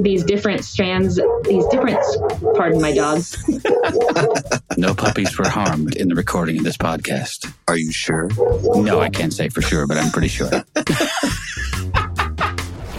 these different strands, these different, pardon my dogs. No puppies were harmed in the recording of this podcast. Are you sure? No, I can't say for sure, but I'm pretty sure.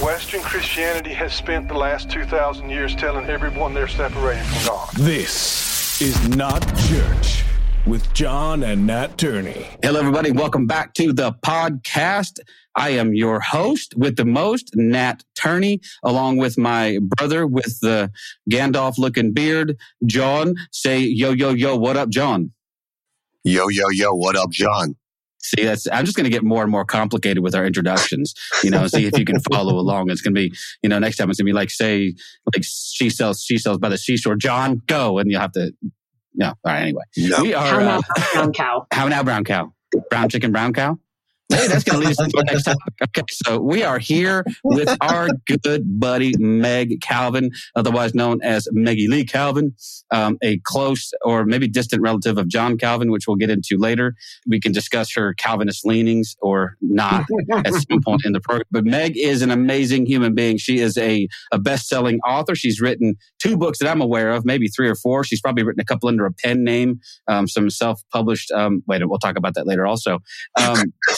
Western Christianity has spent the last 2,000 years telling everyone they're separated from God. This is not church with John and Nat Turney. Hello, everybody. Welcome back to the podcast. I am your host with the most, Nat Turney, along with my brother with the Gandalf-looking beard, John. Say, yo, yo, yo, what up, John? Yo, yo, yo, what up, John? See, that's, I'm just going to get more and more complicated with our introductions, you know, see if you can follow along. It's going to be, you know, next time it's going to be like, say, like she sells by the seashore, John, go. And you'll have to... No. All right. Anyway, no. We are how now brown cow, brown chicken, brown cow. Hey, that's going to lead us to our next topic. Okay, so we are here with our good buddy Meg Calvin, otherwise known as Meggie Lee Calvin, a close or maybe distant relative of John Calvin, which we'll get into later. We can discuss her Calvinist leanings or not at some point in the program. But Meg is an amazing human being. She is a best-selling author. She's written 2 books that I'm aware of, maybe 3 or 4. She's probably written a couple under a pen name, some self-published. We'll talk about that later also.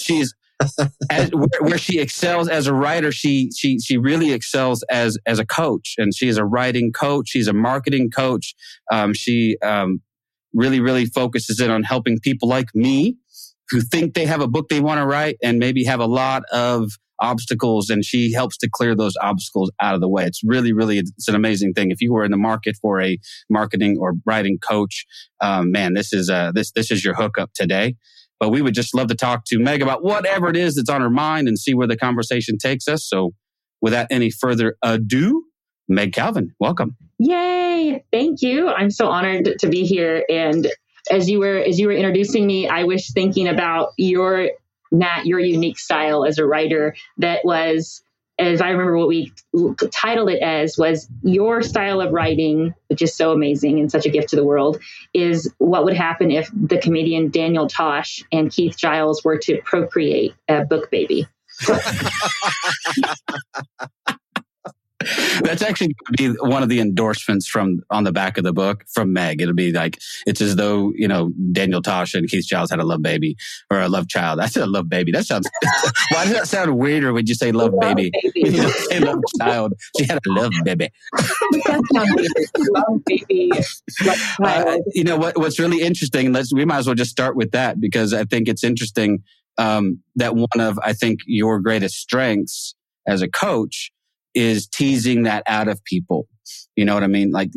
She's where she excels as a writer, she really excels as a coach, and she is a writing coach. She's a marketing coach. She really, really focuses in on helping people like me who think they have a book they want to write and maybe have a lot of obstacles, and she helps to clear those obstacles out of the way. It's really, really, it's an amazing thing. If you were in the market for a marketing or writing coach, man, this is your hookup today. But we would just love to talk to Meg about whatever it is that's on her mind and see where the conversation takes us. So without any further ado, Meg Calvin, welcome. Yay. Thank you. I'm so honored to be here. And as you were introducing me, I was thinking about your unique style as a writer that was, as I remember what we titled it as, was your style of writing, which is so amazing and such a gift to the world, is what would happen if the comedian Daniel Tosh and Keith Giles were to procreate a book baby. That's actually going to be one of the endorsements on the back of the book from Meg. It'll be like, it's as though, you know, Daniel Tosh and Keith Giles had a love baby or a love child. I said a love baby. That sounds, why does that sound weirder when you say love baby? You don't say love child. She had a love baby. Love baby. You know, what's really interesting, we might as well just start with that, because I think it's interesting that one of, I think, your greatest strengths as a coach is teasing that out of people. You know what I mean? Like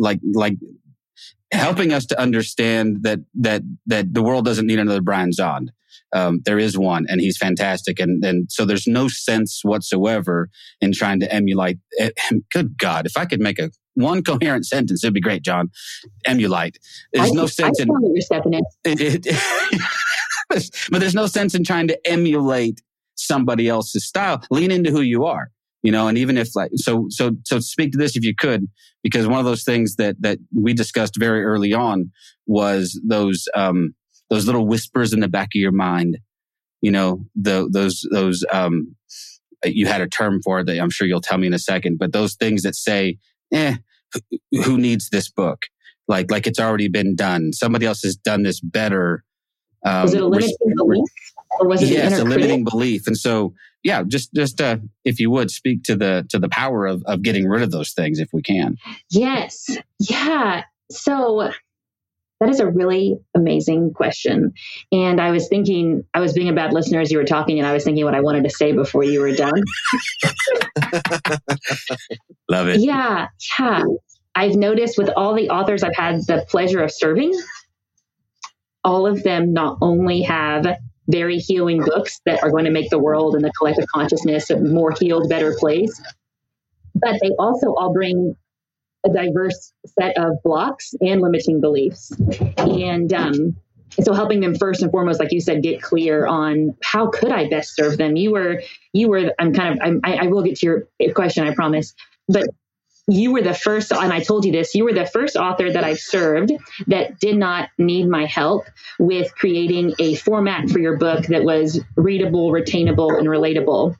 helping us to understand that the world doesn't need another Brian Zahnd. There is one, and he's fantastic. And so there's no sense whatsoever in trying to emulate. Good God, if I could make one coherent sentence, it'd be great, John. Emulate. There's no sense in... you're stepping in. But there's no sense in trying to emulate somebody else's style. Lean into who you are. You know, and even if so speak to this if you could, because one of those things that we discussed very early on was those little whispers in the back of your mind. You know, those you had a term for it that I'm sure you'll tell me in a second, but those things that say, who needs this book? Like it's already been done. Somebody else has done this better. Was it a limiting belief? Or was it a limiting belief? And so, yeah, just if you would speak to the power of getting rid of those things if we can. Yes. Yeah. So that is a really amazing question. And I was thinking, I was being a bad listener as you were talking, and I was thinking what I wanted to say before you were done. Love it. Yeah. Yeah. I've noticed with all the authors I've had the pleasure of serving, all of them not only have very healing books that are going to make the world and the collective consciousness a more healed, better place, but they also all bring a diverse set of blocks and limiting beliefs. And so helping them first and foremost, like you said, get clear on how could I best serve them? I will get to your question, I promise, but you were the first, and I told you this, you were the first author that I've served that did not need my help with creating a format for your book that was readable, retainable, and relatable.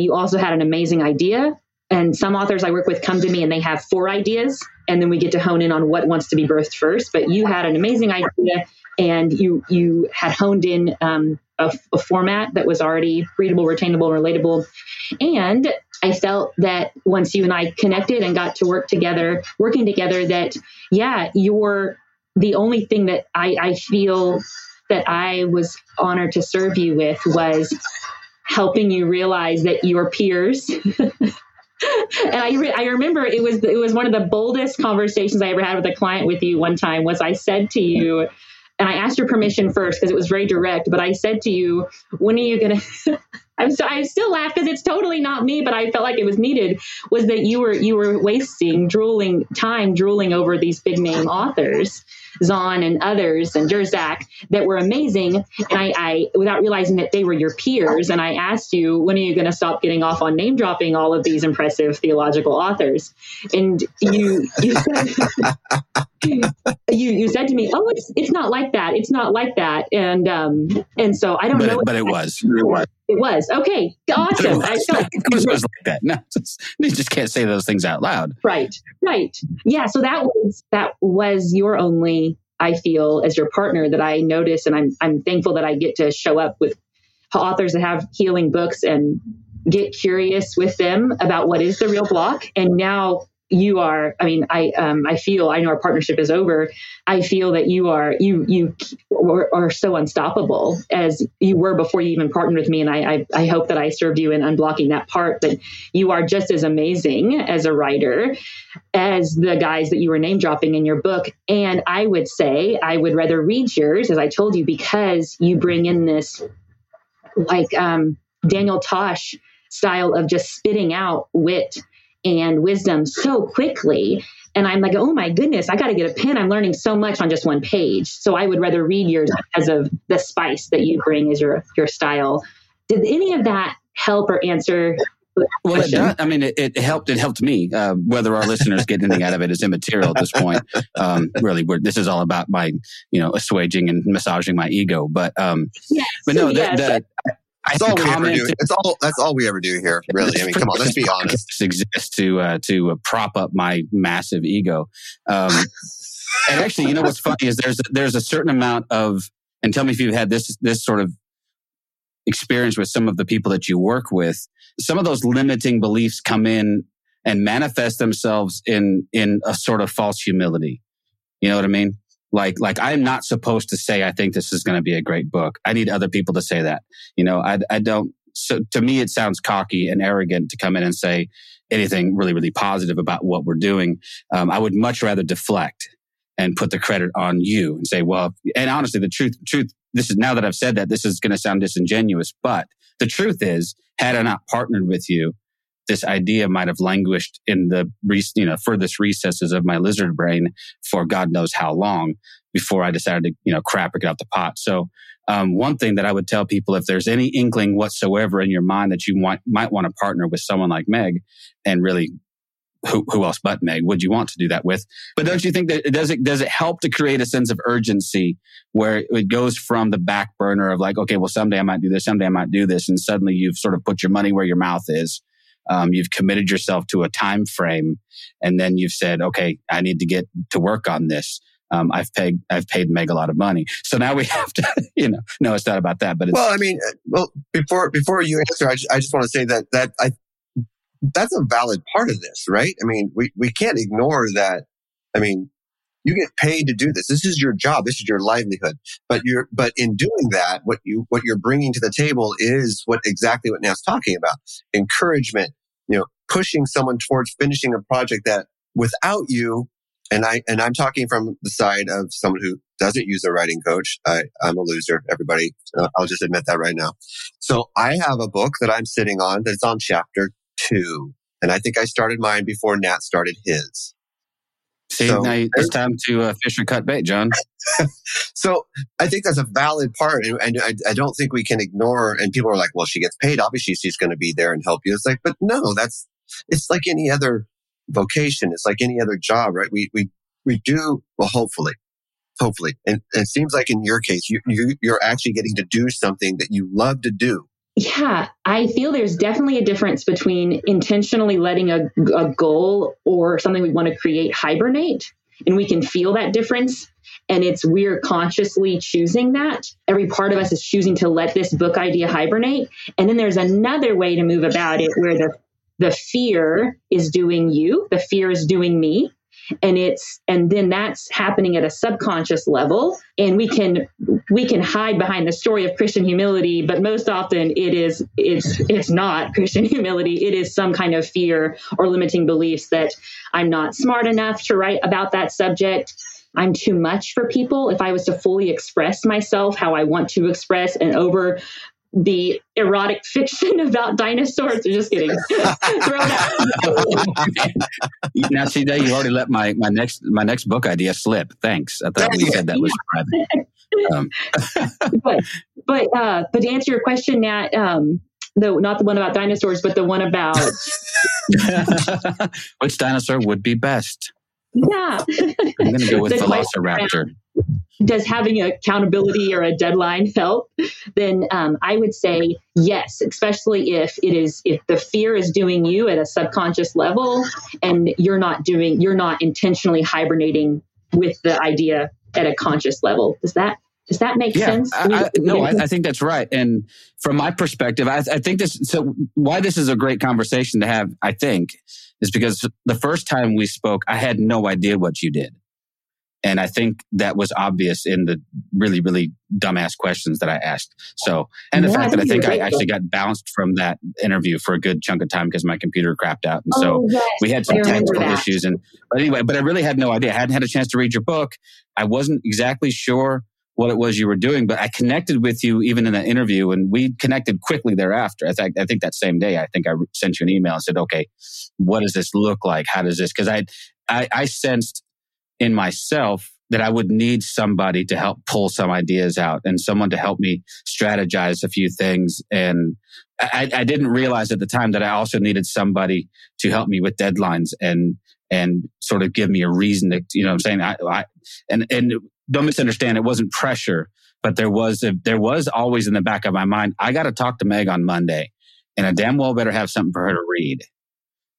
You also had an amazing idea And some authors I work with come to me and they have 4 ideas, and then we get to hone in on what wants to be birthed first. But you had an amazing idea, and you had honed in a format that was already readable, retainable, relatable. And I felt that once you and I connected and got to working together, that, yeah, you're the only thing that I feel that I was honored to serve you with was helping you realize that your peers... And I remember it was one of the boldest conversations I ever had with a client with you one time was I said to you, and I asked your permission first because it was very direct, but I said to you, when are you going to, I still laugh because it's totally not me, but I felt like it was needed, was that you were wasting, drooling over these big name authors, Zahnd and others and Jersak, that were amazing. And I, without realizing that they were your peers. And I asked you, when are you going to stop getting off on name dropping all of these impressive theological authors? And you said, you said to me, oh, it's not like that. It's not like that. And so I don't know. But it was. It was. Okay. Awesome. It was like that. No, you just can't say those things out loud. Right. Right. Yeah. So that was your only, I feel, as your partner that I notice. And I'm thankful that I get to show up with authors that have healing books and get curious with them about what is the real block. And now you are, I know our partnership is over. I feel that you are so unstoppable as you were before you even partnered with me. And I hope that I served you in unblocking that part, that you are just as amazing as a writer as the guys that you were name dropping in your book. And I would say, I would rather read yours, as I told you, because you bring in this like Daniel Tosh style of just spitting out wit and wisdom so quickly. And I'm like, oh my goodness, I got to get a pen. I'm learning so much on just one page. So I would rather read yours because of the spice that you bring as your style. Did any of that help or answer? Well, it helped me. Whether our listeners get anything out of it is immaterial at this point. Really, this is all about my, assuaging and massaging my ego. But that's all we ever do here, really. I mean, come on, let's be honest. This exists to prop up my massive ego. And actually, what's funny is there's a certain amount of, and tell me if you've had this sort of experience with some of the people that you work with. Some of those limiting beliefs come in and manifest themselves in a sort of false humility. You know what I mean? Like I'm not supposed to say I think this is going to be a great book. I need other people to say that. I don't. So to me, it sounds cocky and arrogant to come in and say anything really, really positive about what we're doing. I would much rather deflect and put the credit on you and say, well, and honestly, the truth. This is, now that I've said that, this is going to sound disingenuous, but the truth is, had I not partnered with you, this idea might have languished in the furthest recesses of my lizard brain for God knows how long before I decided to get out the pot. So one thing that I would tell people, if there's any inkling whatsoever in your mind that you might want to partner with someone like Meg, and really who else but Meg would you want to do that with? But don't you think that does it help to create a sense of urgency where it goes from the back burner of like, okay, well someday I might do this, and suddenly you've sort of put your money where your mouth is. You've committed yourself to a time frame, and then you've said, okay, I need to get to work on this. I've paid Meg a lot of money. So now we have to, no, it's not about that. But it's... before you answer, I just want to say that's a valid part of this, right? I mean, we can't ignore that. I mean, you get paid to do this. This is your job. This is your livelihood. But in doing that, what you're bringing to the table is exactly what Nat's talking about. Encouragement, pushing someone towards finishing a project that without you, and I'm talking from the side of someone who doesn't use a writing coach. I'm a loser, everybody. I'll just admit that right now. So I have a book that I'm sitting on that's on chapter 2. And I think I started mine before Nat started his. See, so, now it's time to fish or cut bait, John. So I think that's a valid part. And I don't think we can ignore, and people are like, well, she gets paid. Obviously, she's going to be there and help you. It's like, but no, it's like any other vocation. It's like any other job, right? We do, well, hopefully. And it seems like in your case, you're actually getting to do something that you love to do. Yeah, I feel there's definitely a difference between intentionally letting a goal or something we want to create hibernate, and we can feel that difference. And we're consciously choosing that. Every part of us is choosing to let this book idea hibernate. And then there's another way to move about it where the fear is doing you, the fear is doing me. And then that's happening at a subconscious level. And we can hide behind the story of Christian humility, but most often it's not Christian humility. It is some kind of fear or limiting beliefs that I'm not smart enough to write about that subject. I'm too much for people. If I was to fully express myself how I want to express and over the erotic fiction about dinosaurs. Just kidding. Throw that. Now, see, Dave, you already let my next book idea slip. Thanks. I thought we said that was private. But to answer your question, Nat, not the one about dinosaurs, but the one about which dinosaur would be best. Yeah. I'm going to go with Velociraptor. Does having an accountability or a deadline help? Then I would say yes, especially if the fear is doing you at a subconscious level and you're not intentionally hibernating with the idea at a conscious level. Does that make sense? I think that's right. And from my perspective, I think why this is a great conversation to have, I think, is because the first time we spoke, I had no idea what you did. And I think that was obvious in the really, really dumbass questions that I asked. So, and the fact that I think I actually got bounced from that interview for a good chunk of time because my computer crapped out. And we had some technical issues. But I really had no idea. I hadn't had a chance to read your book. I wasn't exactly sure what it was you were doing, but I connected with you even in that interview, and we connected quickly thereafter. I think that same day, I think I sent you an email and said, okay, what does this look like? How does this? Because I sensed in myself that I would need somebody to help pull some ideas out and someone to help me strategize a few things. And I didn't realize at the time that I also needed somebody to help me with deadlines and sort of give me a reason to, you know what I'm saying? And don't misunderstand, it wasn't pressure, but there was always in the back of my mind, I got to talk to Meg on Monday and I damn well better have something for her to read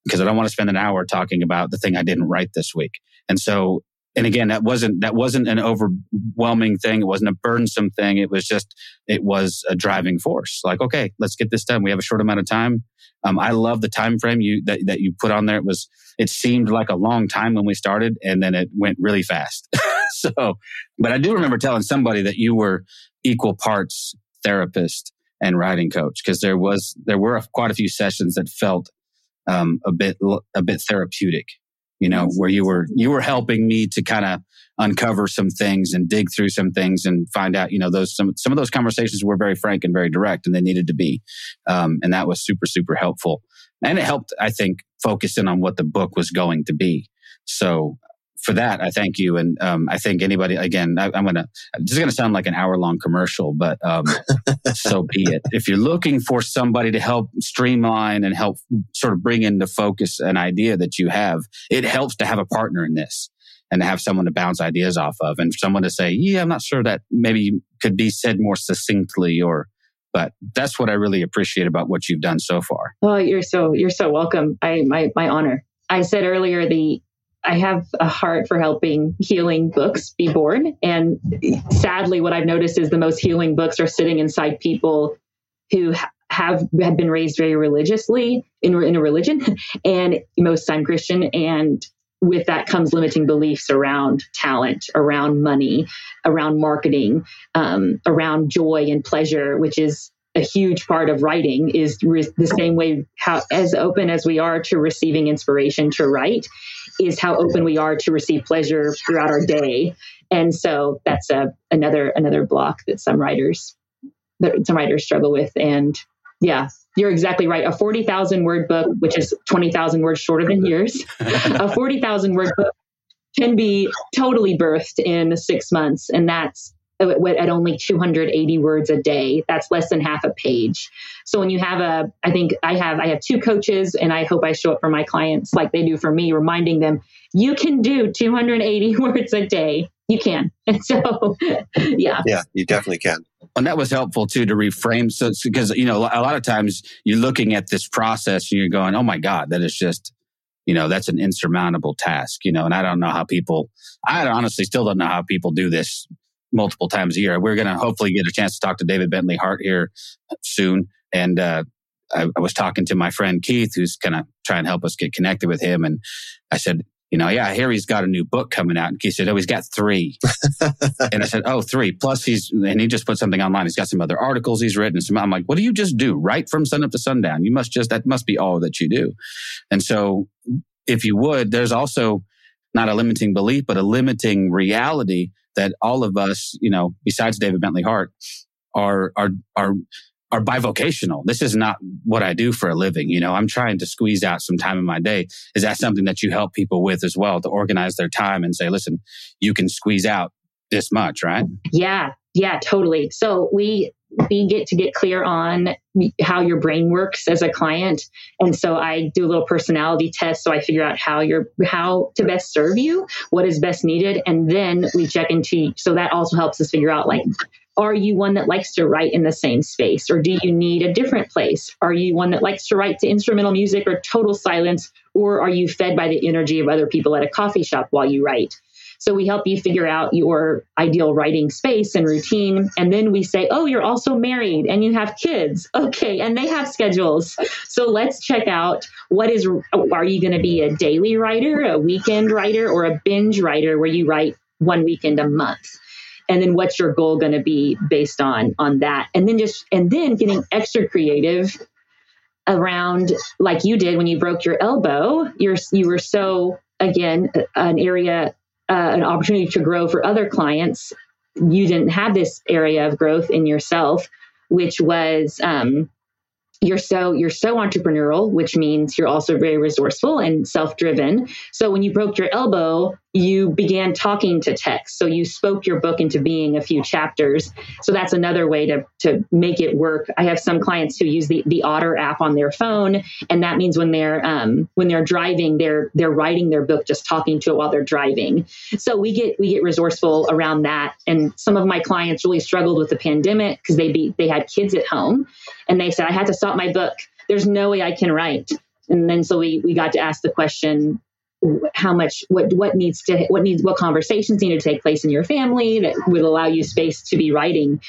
because I don't want to spend an hour talking about the thing I didn't write this week. And so, and again, that wasn't an overwhelming thing. It wasn't a burdensome thing. It was a driving force. Like, okay, let's get this done. We have a short amount of time. I love the time frame that you put on there. It seemed like a long time when we started, and then it went really fast. So, but I do remember telling somebody that you were equal parts therapist and writing coach because there were quite a few sessions that felt a bit therapeutic. You know, where you were helping me to kind of uncover some things and dig through some things and find out, you know, some of those conversations were very frank and very direct, and they needed to be. And that was super, super helpful. And it helped, I think, focus in on what the book was going to be. So for that, I thank you. And I think anybody, again, this is going to sound like an hour-long commercial, but so be it. If you're looking for somebody to help streamline and help sort of bring into focus an idea that you have, it helps to have a partner in this and to have someone to bounce ideas off of and someone to say, yeah, I'm not sure that maybe could be said more succinctly but that's what I really appreciate about what you've done so far. Well, you're so welcome. My honor. I said earlier, I have a heart for helping healing books be born. And sadly, what I've noticed is the most healing books are sitting inside people who have been raised very religiously in a religion and most time Christian. And with that comes limiting beliefs around talent, around money, around marketing, around joy and pleasure, which is a huge part of writing is the same way as open as we are to receiving inspiration to write is how open we are to receive pleasure throughout our day. And so that's another block that some writers struggle with. And yeah, you're exactly right. A 40,000 word book, which is 20,000 words shorter than yours, a 40,000 word book can be totally birthed in 6 months. And that's at only 280 words a day. That's less than half a page. So when you have I have two coaches, and I hope I show up for my clients like they do for me, reminding them, you can do 280 words a day. you can. And so, yeah. Yeah, you definitely can. And that was helpful too, to reframe. So it's because, you know, a lot of times you're looking at this process and you're going, oh my God, that is just, you know, that's an insurmountable task, you know, and I don't know how people, I honestly still don't know how people do this multiple times a year. We're going to hopefully get a chance to talk to David Bentley Hart here soon. And I was talking to my friend Keith, who's going to try and help us get connected with him. And I said, you know, yeah, I hear he's got a new book coming out. And Keith said, oh, he's got 3. And I said, oh, 3. Plus and he just put something online. He's got some other articles he's written. I'm like, what do you just do? Right from sunup to sundown. You must just, that must be all that you do. And so if you would, there's also not a limiting belief, but a limiting reality that all of us, you know, besides David Bentley Hart, are bivocational. This is not what I do for a living. You know, I'm trying to squeeze out some time in my day. Is that something that you help people with as well, to organize their time and say, listen, you can squeeze out this much, right? Yeah, totally. So we get to get clear on how your brain works as a client. And so I do a little personality test. So I figure out how to best serve you, what is best needed. And then we check into, so that also helps us figure out, like, are you one that likes to write in the same space, or do you need a different place? Are you one that likes to write to instrumental music or total silence? Or are you fed by the energy of other people at a coffee shop while you write? So we help you figure out your ideal writing space and routine. And then we say, oh, you're also married and you have kids. Okay. And they have schedules. So let's check out are you going to be a daily writer, a weekend writer, or a binge writer where you write one weekend a month? And then what's your goal going to be based on that? And then getting extra creative around, like you did when you broke your elbow. You were so, again, an area, an opportunity to grow for other clients. You didn't have this area of growth in yourself, which was you're so entrepreneurial, which means you're also very resourceful and self-driven. So when you broke your elbow, you began talking to text. So you spoke your book into being, a few chapters. So that's another way to make it work. I have some clients who use the Otter app on their phone. And that means when they're driving, they're writing their book, just talking to it while they're driving. So we get resourceful around that. And some of my clients really struggled with the pandemic because they had kids at home, and they said, I had to stop my book. There's no way I can write. And then so we got to ask the question, what conversations need to take place in your family that would allow you space to be writing.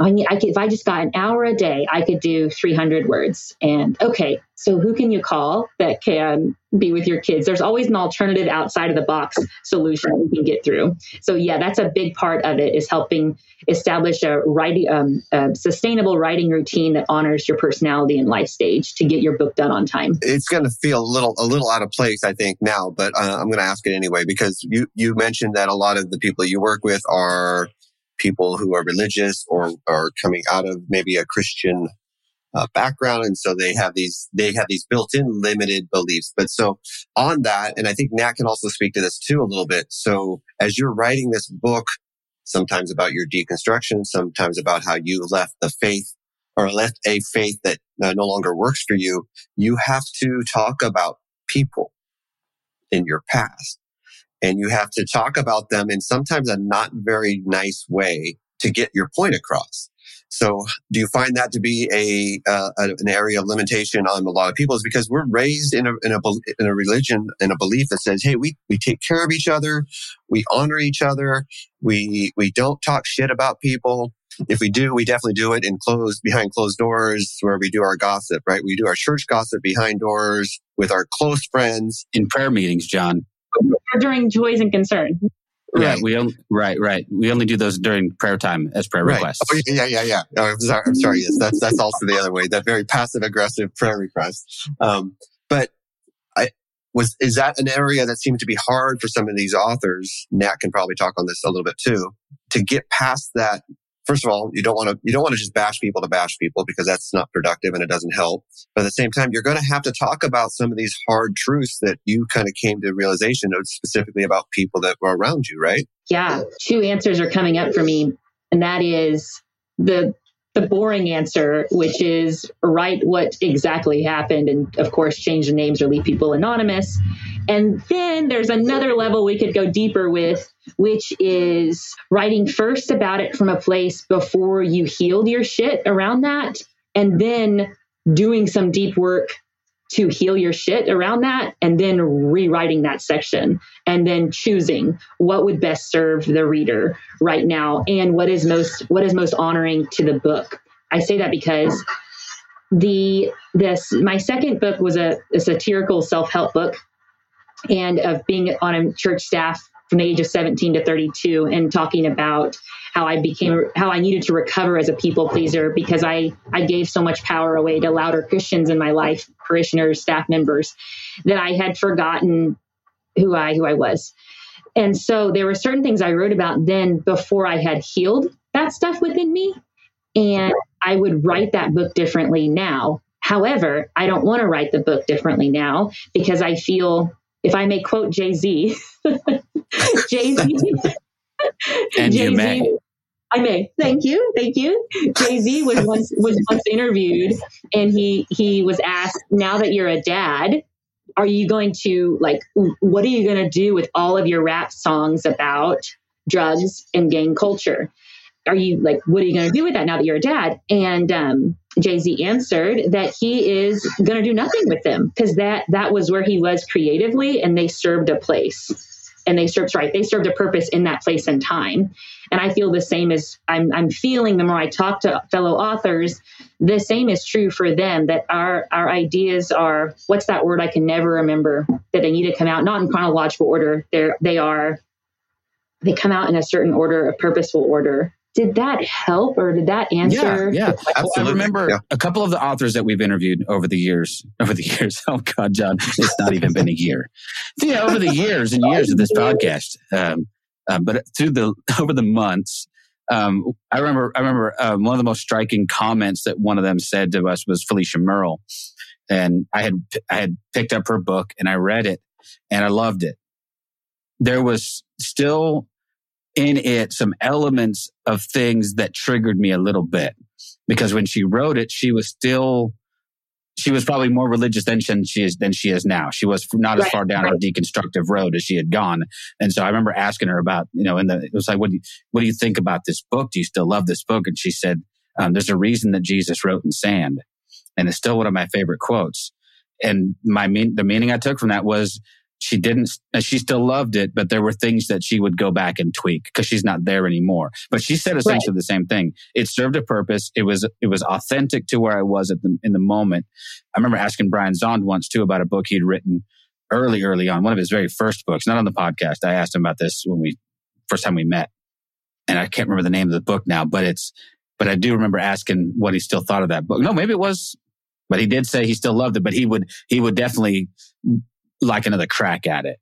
If I just got an hour a day, I could do 300 words. And okay, so who can you call that can be with your kids? There's always an alternative outside of the box solution we can get through. So yeah, that's a big part of it, is helping establish a sustainable writing routine that honors your personality and life stage to get your book done on time. It's going to feel a little out of place, I think, now, but I'm going to ask it anyway, because you mentioned that a lot of the people you work with are people who are religious or are coming out of maybe a Christian background, and so they have these built-in limited beliefs. But so on that, and I think Nat can also speak to this too a little bit. So as you're writing this book, sometimes about your deconstruction, sometimes about how you left the faith or left a faith that no longer works for you, you have to talk about people in your past. And you have to talk about them in sometimes a not very nice way to get your point across. So do you find that to be an area of limitation on a lot of people? Is because we're raised in a religion, in a belief that says, hey, we take care of each other. We honor each other. We don't talk shit about people. If we do, we definitely do it behind closed doors, where we do our gossip, right? We do our church gossip behind doors with our close friends. In prayer meetings, John. During joys and concern. Yeah, right. We only do those during prayer time as prayer requests. Oh, yeah. No, I'm sorry. Yes, that's also the other way. That very passive aggressive prayer request. But is that an area that seemed to be hard for some of these authors? Nat can probably talk on this a little bit too. To get past that, first of all, you don't want to just bash people, because that's not productive and it doesn't help. But at the same time, you're going to have to talk about some of these hard truths that you kind of came to realization of, specifically about people that were around you, right? Yeah, 2 answers are coming up for me, and that is the the boring answer, which is write what exactly happened and, of course, change the names or leave people anonymous. And then there's another level we could go deeper with, which is writing first about it from a place before you healed your shit around that, and then doing some deep work to heal your shit around that, and then rewriting that section, and then choosing what would best serve the reader right now and what is most honoring to the book. I say that because my second book was a satirical self-help book, and of being on a church staff from the age of 17 to 32 and talking about how I needed to recover as a people pleaser because I gave so much power away to louder Christians in my life, parishioners, staff members, that I had forgotten who I was. And so there were certain things I wrote about then before I had healed that stuff within me. And I would write that book differently now. However, I don't want to write the book differently now because I feel, if I may quote Jay-Z, and Jay-Z, you may. I may. Thank you. Jay-Z was once interviewed, and he was asked, now that you're a dad, are you going to, like, what are you going to do with all of your rap songs about drugs and gang culture? Are you, like, what are you going to do with that now that you're a dad? And Jay-Z answered that he is going to do nothing with them because that was where he was creatively, and they served a place. And they served a purpose in that place and time. And I feel the same as I'm feeling the more I talk to fellow authors, the same is true for them, that our ideas are, what's that word I can never remember, that they need to come out, not in chronological order. They come out in a certain order, a purposeful order. Did that help, or did that answer? Yeah, absolutely. I remember a couple of the authors that we've interviewed over the years. Oh God, John, it's not even been a year. Yeah, over the years and years of this podcast. But over the months, I remember one of the most striking comments that one of them said to us was Felicia Merle, and I had picked up her book and I read it and I loved it. There was still in it some elements of things that triggered me a little bit, because when she wrote it, she was probably more religious than she is now. She was not as far down a deconstructive road as she had gone. And so I remember asking her about, it was like, what do you think about this book? Do you still love this book? And she said, there's a reason that Jesus wrote in sand. And it's still one of my favorite quotes. And the meaning I took from that was, she still loved it, but there were things that she would go back and tweak because she's not there anymore. But she said essentially the same thing. It served a purpose. It was authentic to where I was in the moment. I remember asking Brian Zahnd once too about a book he'd written early on, one of his very first books, not on the podcast. I asked him about this when first time we met. And I can't remember the name of the book now, but I do remember asking what he still thought of that book. No, maybe it was, but he did say he still loved it, but he would definitely like another crack at it,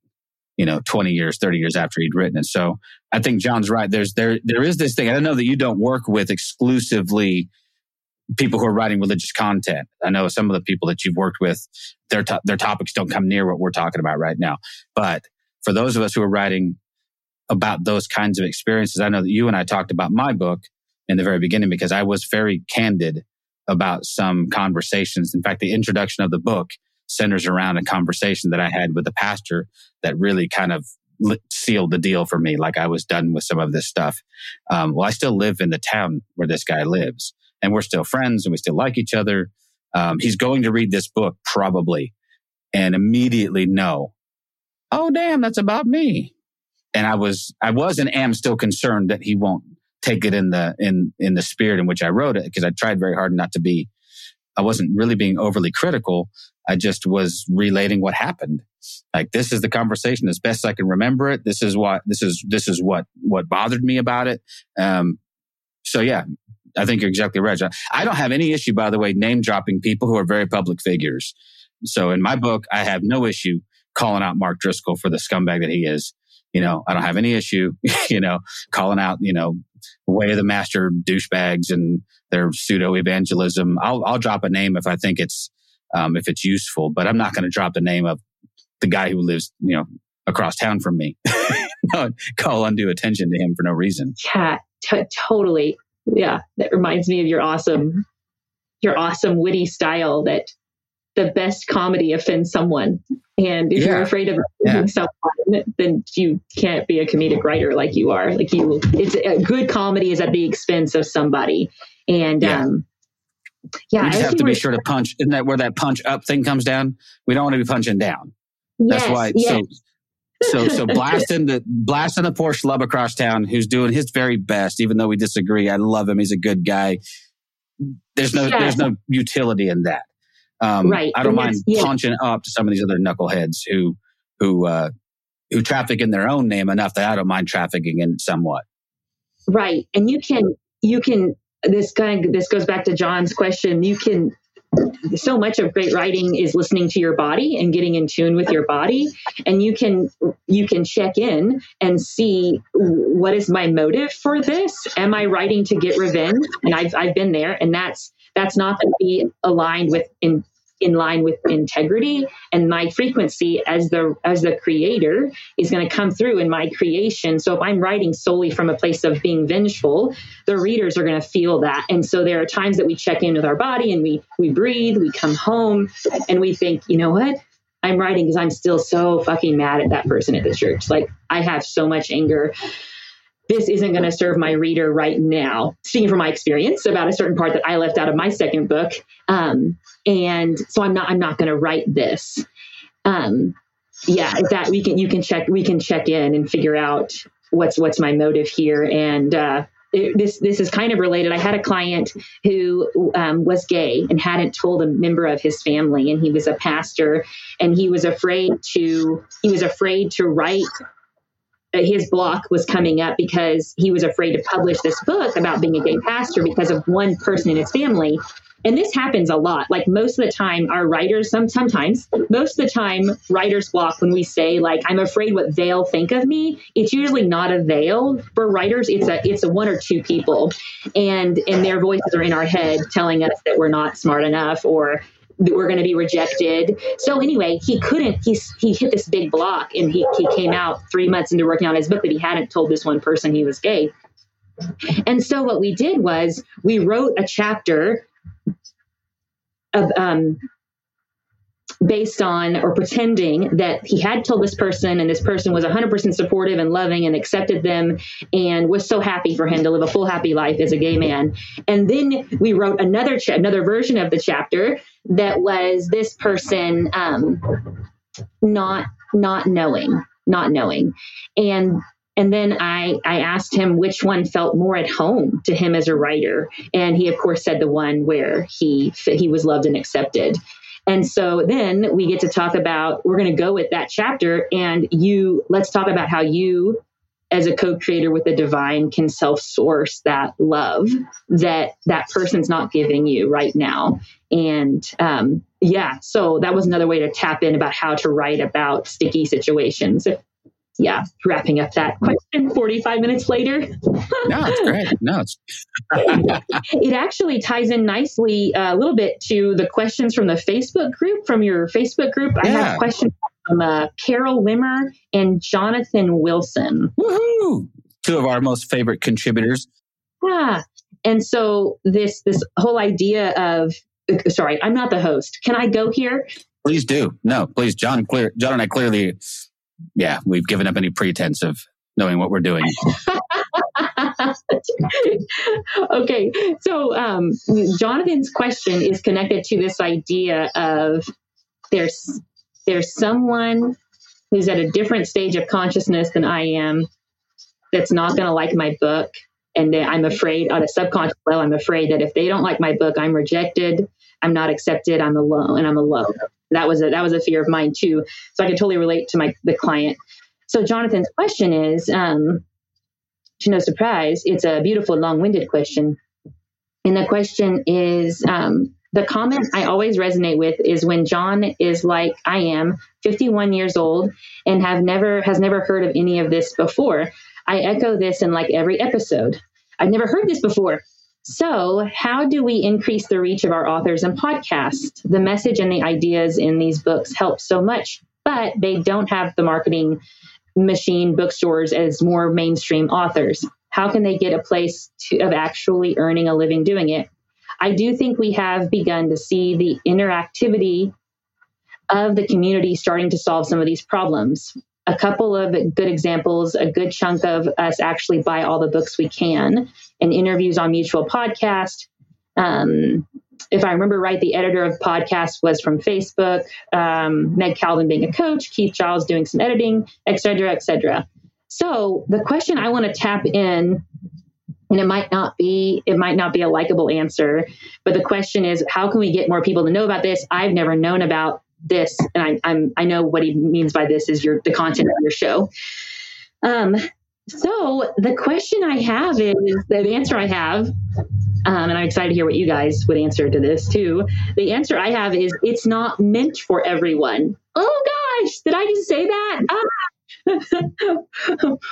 20 years, 30 years after he'd written it. So I think John's right. There is this thing. I know that you don't work with exclusively people who are writing religious content. I know some of the people that you've worked with, their topics don't come near what we're talking about right now. But for those of us who are writing about those kinds of experiences, I know that you and I talked about my book in the very beginning because I was very candid about some conversations. In fact, the introduction of the book centers around a conversation that I had with a pastor that really kind of sealed the deal for me. Like I was done with some of this stuff. I still live in the town where this guy lives, and we're still friends and we still like each other. He's going to read this book probably and immediately know, oh damn, that's about me. And I was and am still concerned that he won't take it in the spirit in which I wrote it, because I tried very hard not to be. I wasn't really being overly critical. I just was relating what happened. Like, this is the conversation as best I can remember it. This is what bothered me about it. So yeah, I think you're exactly right, John. I don't have any issue, by the way, name dropping people who are very public figures. So in my book, I have no issue calling out Mark Driscoll for the scumbag that he is. I don't have any issue, calling out, Way of the Master douchebags and their pseudo evangelism. I'll drop a name if I think it's if it's useful, but I'm not going to drop the name of the guy who lives, across town from me. Call undue attention to him for no reason. Yeah, totally. Yeah, that reminds me of your awesome witty style that the best comedy offends someone. And if you're afraid of offending someone, then you can't be a comedic writer like you are. Like you, it's a good comedy is at the expense of somebody. And you just have to be sure to punch. Isn't that where that punch up thing comes down? We don't want to be punching down. Yes, that's why. Yes. So blasting the Porsche love across town, who's doing his very best, even though we disagree. I love him. He's a good guy. There's no utility in that. Right. I don't mind punching up to some of these other knuckleheads who traffic in their own name enough that I don't mind trafficking in somewhat. Right. And this goes back to John's question. So much of great writing is listening to your body and getting in tune with your body. And you can check in and see, what is my motive for this? Am I writing to get revenge? And I've been there, and that's not going to be aligned with in line with integrity. And my frequency as the creator is going to come through in my creation. So if I'm writing solely from a place of being vengeful, the readers are going to feel that. And so there are times that we check in with our body and we breathe, we come home and we think, you know what? I'm writing because I'm still so fucking mad at that person at the church. Like I have so much anger. This isn't going to serve my reader right now, speaking from my experience about a certain part that I left out of my second book. And so I'm not going to write this. That we can check in and figure out what's my motive here. And, this is kind of related. I had a client who was gay and hadn't told a member of his family, and he was a pastor, and he was afraid to write. His block was coming up because he was afraid to publish this book about being a gay pastor because of one person in his family. And this happens a lot. Like most of the time, our writers, writer's block, when we say like, I'm afraid what they'll think of me, it's usually not a they'll. For writers, it's a one or two people. And their voices are in our head telling us that we're not smart enough or that we're going to be rejected. So anyway, he hit this big block, and he came out 3 months into working on his book that he hadn't told this one person he was gay. And so what we did was we wrote a chapter of, based on or pretending that he had told this person, and this person was 100% supportive and loving and accepted them and was so happy for him to live a full, happy life as a gay man. And then we wrote another version of the chapter that was this person not knowing. And then I asked him which one felt more at home to him as a writer. And he, of course, said the one where he was loved and accepted. And so then we get to talk about, we're going to go with that chapter, and let's talk about how you as a co-creator with the divine can self-source that love that person's not giving you right now. And, so that was another way to tap in about how to write about sticky situations. Yeah. Wrapping up that question 45 minutes later. No, it's great. No, it actually ties in nicely a little bit to the questions from the Facebook group, from your Facebook group. Yeah. I have questions from Carol Wimmer and Jonathan Wilson. Woohoo! Two of our most favorite contributors. Yeah. And so this whole idea of, sorry, I'm not the host. Can I go here? Please do. No, please. John and I clearly... Yeah, we've given up any pretense of knowing what we're doing. Okay, so Jonathan's question is connected to this idea of there's someone who's at a different stage of consciousness than I am that's not going to like my book, and I'm afraid on a subconscious level, I'm afraid that if they don't like my book, I'm rejected, I'm not accepted, I'm alone. That was a fear of mine too. So I could totally relate to the client. So Jonathan's question is, to no surprise, it's a beautiful, long-winded question. And the question is, the comment I always resonate with is when John is like, I am 51 years old and has never heard of any of this before. I echo this in like every episode. I've never heard this before. So how do we increase the reach of our authors and podcasts? The message and the ideas in these books help so much, but they don't have the marketing machine bookstores as more mainstream authors. How can they get a place of actually earning a living doing it? I do think we have begun to see the interactivity of the community starting to solve some of these problems. A couple of good examples, a good chunk of us actually buy all the books we can and interviews on Mutual Podcast. If I remember right, the editor of the podcast was from Facebook, Meg Calvin being a coach, Keith Giles doing some editing, et cetera, et cetera. So the question I want to tap in, and it might not be a likable answer, but the question is, how can we get more people to know about this? I've never known about this. And I know what he means by this is the content of your show. So the question I have is, the answer I have, and I'm excited to hear what you guys would answer to this too. The answer I have is, it's not meant for everyone. Oh gosh, did I just say that? Ah.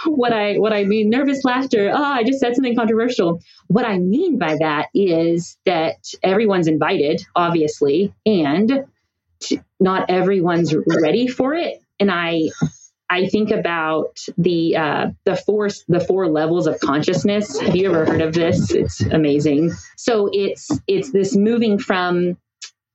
What I mean, nervous laughter. Oh, I just said something controversial. What I mean by that is that everyone's invited, obviously, and not everyone's ready for it. And I think about the four levels of consciousness. Have you ever heard of this? It's amazing. So it's this moving from.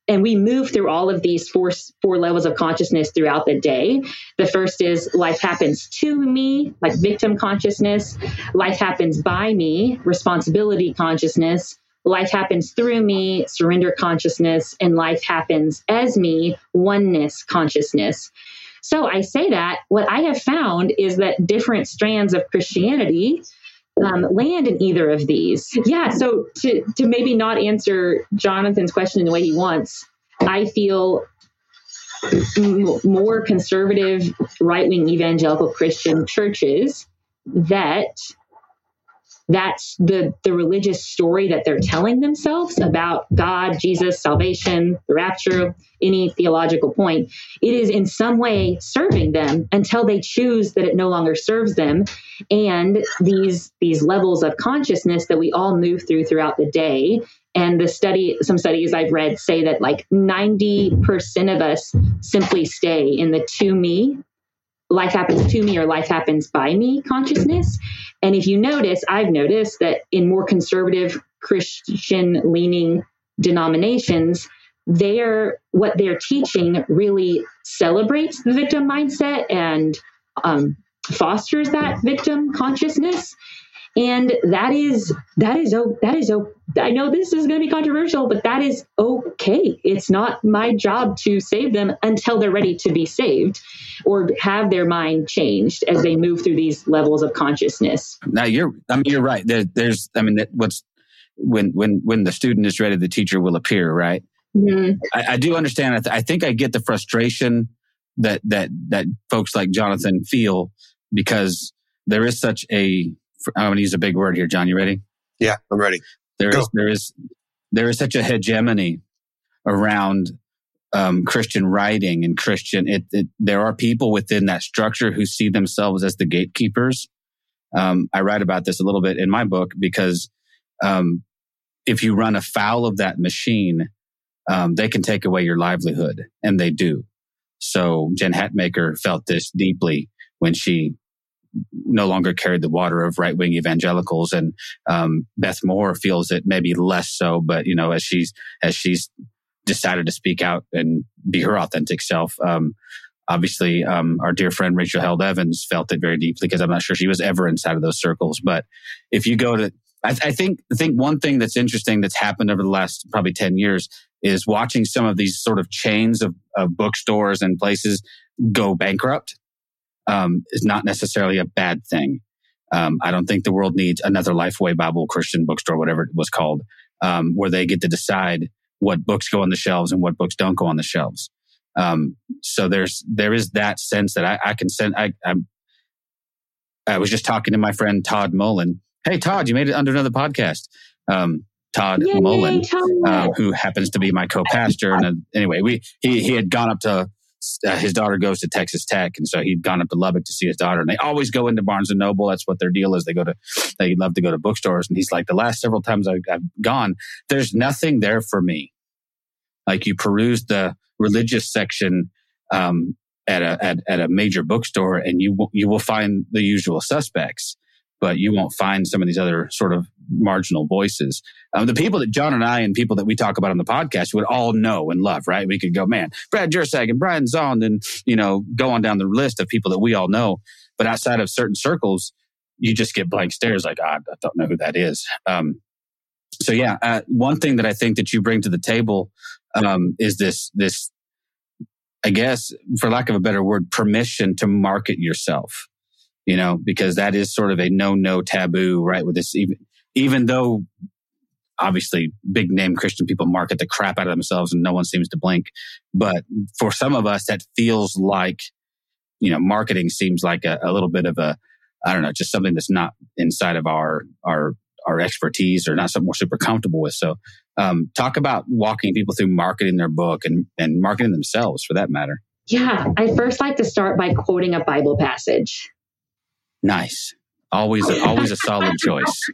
And we move through all of these four levels of consciousness throughout the day. The first is life happens to me, like victim consciousness. Life happens by me, responsibility consciousness. Life happens through me, surrender consciousness. And life happens as me, oneness consciousness. So I say that what I have found is that different strands of Christianity land in either of these. Yeah. So to maybe not answer Jonathan's question in the way he wants, I feel more conservative, right-wing evangelical Christian churches that's the religious story that they're telling themselves about God, Jesus, salvation, the rapture, any theological point. It is in some way serving them until they choose that it no longer serves them. And these levels of consciousness that we all move through throughout the day. And some studies I've read say that like 90% of us simply stay in the to me, life happens to me or life happens by me consciousness. And if you notice, I've noticed that in more conservative Christian leaning denominations, what they're teaching really celebrates the victim mindset and fosters that victim consciousness. And I know this is going to be controversial, but that is okay. It's not my job to save them until they're ready to be saved or have their mind changed as they move through these levels of consciousness. Now you're right. When the student is ready, the teacher will appear, right? Mm-hmm. I do understand. I think I get the frustration that folks like Jonathan feel because there is such a, I'm going to use a big word here, John. You ready? Yeah, I'm ready. There is such a hegemony around Christian writing and Christian. There are people within that structure who see themselves as the gatekeepers. I write about this a little bit in my book because if you run afoul of that machine, they can take away your livelihood, and they do. So Jen Hatmaker felt this deeply when she no longer carried the water of right-wing evangelicals, and Beth Moore feels it maybe less so. But you know, as she's decided to speak out and be her authentic self, obviously our dear friend Rachel Held Evans felt it very deeply because I'm not sure she was ever inside of those circles. But if you go to, I think one thing that's interesting that's happened over the last probably 10 years is watching some of these sort of chains of bookstores and places go bankrupt. Is not necessarily a bad thing. I don't think the world needs another Lifeway Bible Christian bookstore, whatever it was called, where they get to decide what books go on the shelves and what books don't go on the shelves. So there is that sense that I can send. I was just talking to my friend Todd Mullen. Hey Todd, you made it under another podcast. Todd Yay, Mullen, Todd. Who happens to be my co-pastor. And anyway, he had gone up to. His daughter goes to Texas Tech, and so he'd gone up to Lubbock to see his daughter. And they always go into Barnes & Noble. That's what their deal is. They love to go to bookstores. And he's like, the last several times I've gone, there's nothing there for me. Like you peruse the religious section at a major bookstore, and you will find the usual suspects. but you won't find some of these other sort of marginal voices. The people that John and I and people that we talk about on the podcast would all know and love, right? We could go, man, Brad Jersak and Brian Zahnd and, you know, go on down the list of people that we all know. But outside of certain circles, you just get blank stares like, I don't know who that is. So one thing that I think that you bring to the table is this, I guess, for lack of a better word, permission to market yourself. You know, because that is sort of a no taboo, right? With this, even though obviously big name Christian people market the crap out of themselves and no one seems to blink, but for some of us that feels like, you know, marketing seems like a little bit of a, I don't know, just something that's not inside of our expertise or not something we're super comfortable with. So talk about walking people through marketing their book and marketing themselves for that matter. Yeah, I first like to start by quoting a Bible passage. Nice. Always a solid choice.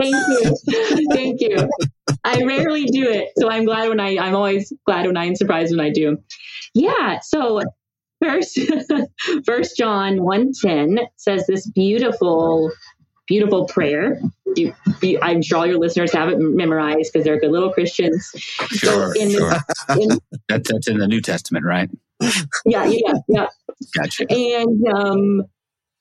Thank you. I rarely do it. So I'm always glad when I'm surprised when I do. Yeah. So first John 1:10 says this beautiful, beautiful prayer. I'm sure your listeners have it memorized because they're good little Christians. Sure. That's in the New Testament, right? Yeah. Gotcha. And,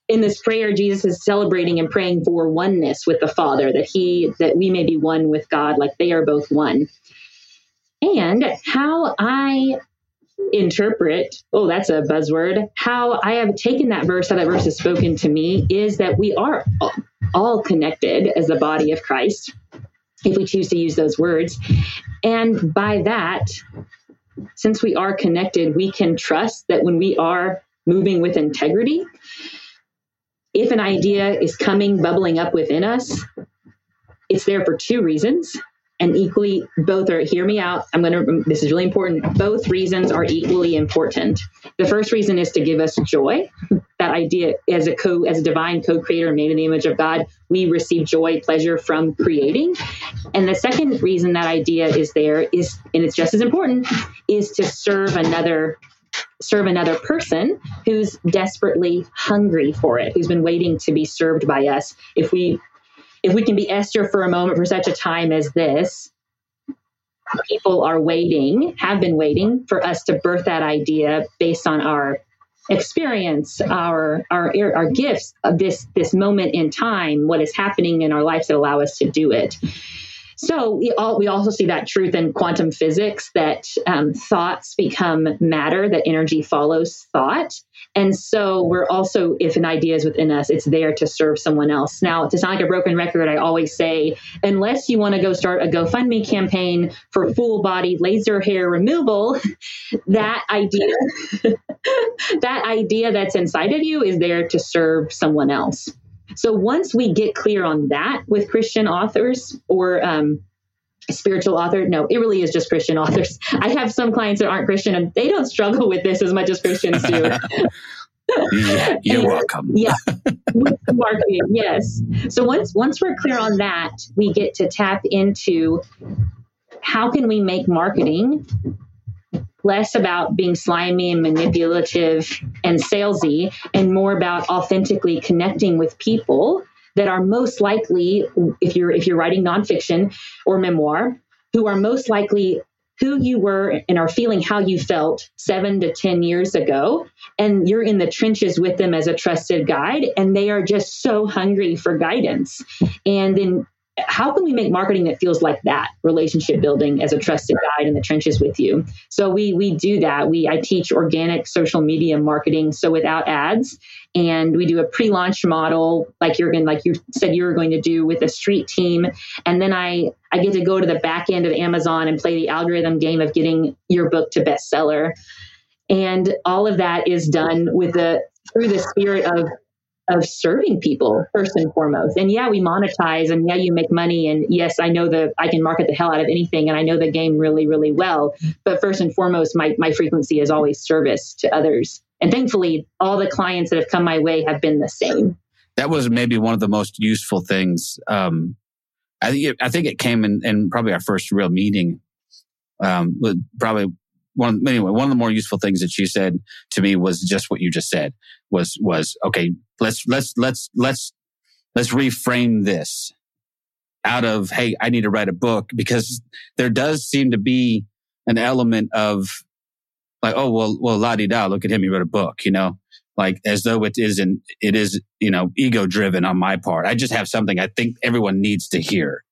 in this prayer, Jesus is celebrating and praying for oneness with the Father, that we may be one with God, like they are both one. And how I interpret, oh, that's a buzzword, how I have taken that verse, how that verse has spoken to me, is that we are all connected as the body of Christ, if we choose to use those words. And by that, since we are connected, we can trust that when we are moving with integrity, if an idea is bubbling up within us, it's there for two reasons. And equally, both are, hear me out. This is really important. Both reasons are equally important. The first reason is to give us joy. That idea as a divine co-creator made in the image of God, we receive joy, pleasure from creating. And the second reason that idea is there is, and it's just as important, is to serve another person who's desperately hungry for it, who's been waiting to be served by us. If we can be Esther for a moment for such a time as this, people have been waiting for us to birth that idea based on our experience, our gifts of this moment in time, what is happening in our lives that allow us to do it. So we also see that truth in quantum physics that thoughts become matter, that energy follows thought. And so we're also, if an idea is within us, it's there to serve someone else. Now, to sound like a broken record, I always say, unless you want to go start a GoFundMe campaign for full body laser hair removal, that idea that's inside of you is there to serve someone else. So once we get clear on that with Christian authors or spiritual author, no, it really is just Christian authors. I have some clients that aren't Christian and they don't struggle with this as much as Christians do. You're welcome. Yeah, marketing, yes. So once we're clear on that, we get to tap into how can we make marketing less about being slimy and manipulative and salesy and more about authentically connecting with people that are most likely, if you're writing nonfiction or memoir, who are most likely who you were and are feeling how you felt 7 to 10 years ago. And you're in the trenches with them as a trusted guide, and they are just so hungry for guidance. And then how can we make marketing that feels like that, relationship building as a trusted guide in the trenches with you? So we do that. I teach organic social media marketing, so without ads, and we do a pre-launch model like you said you were going to do with a street team. And then I get to go to the back end of Amazon and play the algorithm game of getting your book to bestseller. And all of that is done through the spirit of serving people first and foremost. And yeah, we monetize, and yeah, you make money. And yes, I know I can market the hell out of anything, and I know the game really, really well. But first and foremost, my frequency is always service to others. And thankfully, all the clients that have come my way have been the same. That was maybe one of the most useful things. I think it came in probably our first real meeting. One of the more useful things that you said to me was just what you just said was, okay, let's let's reframe this out of, hey, I need to write a book, because there does seem to be an element of like, oh, well, la-di-da, look at him, he wrote a book, you know, like as though it is, you know, ego driven on my part. I just have something I think everyone needs to hear.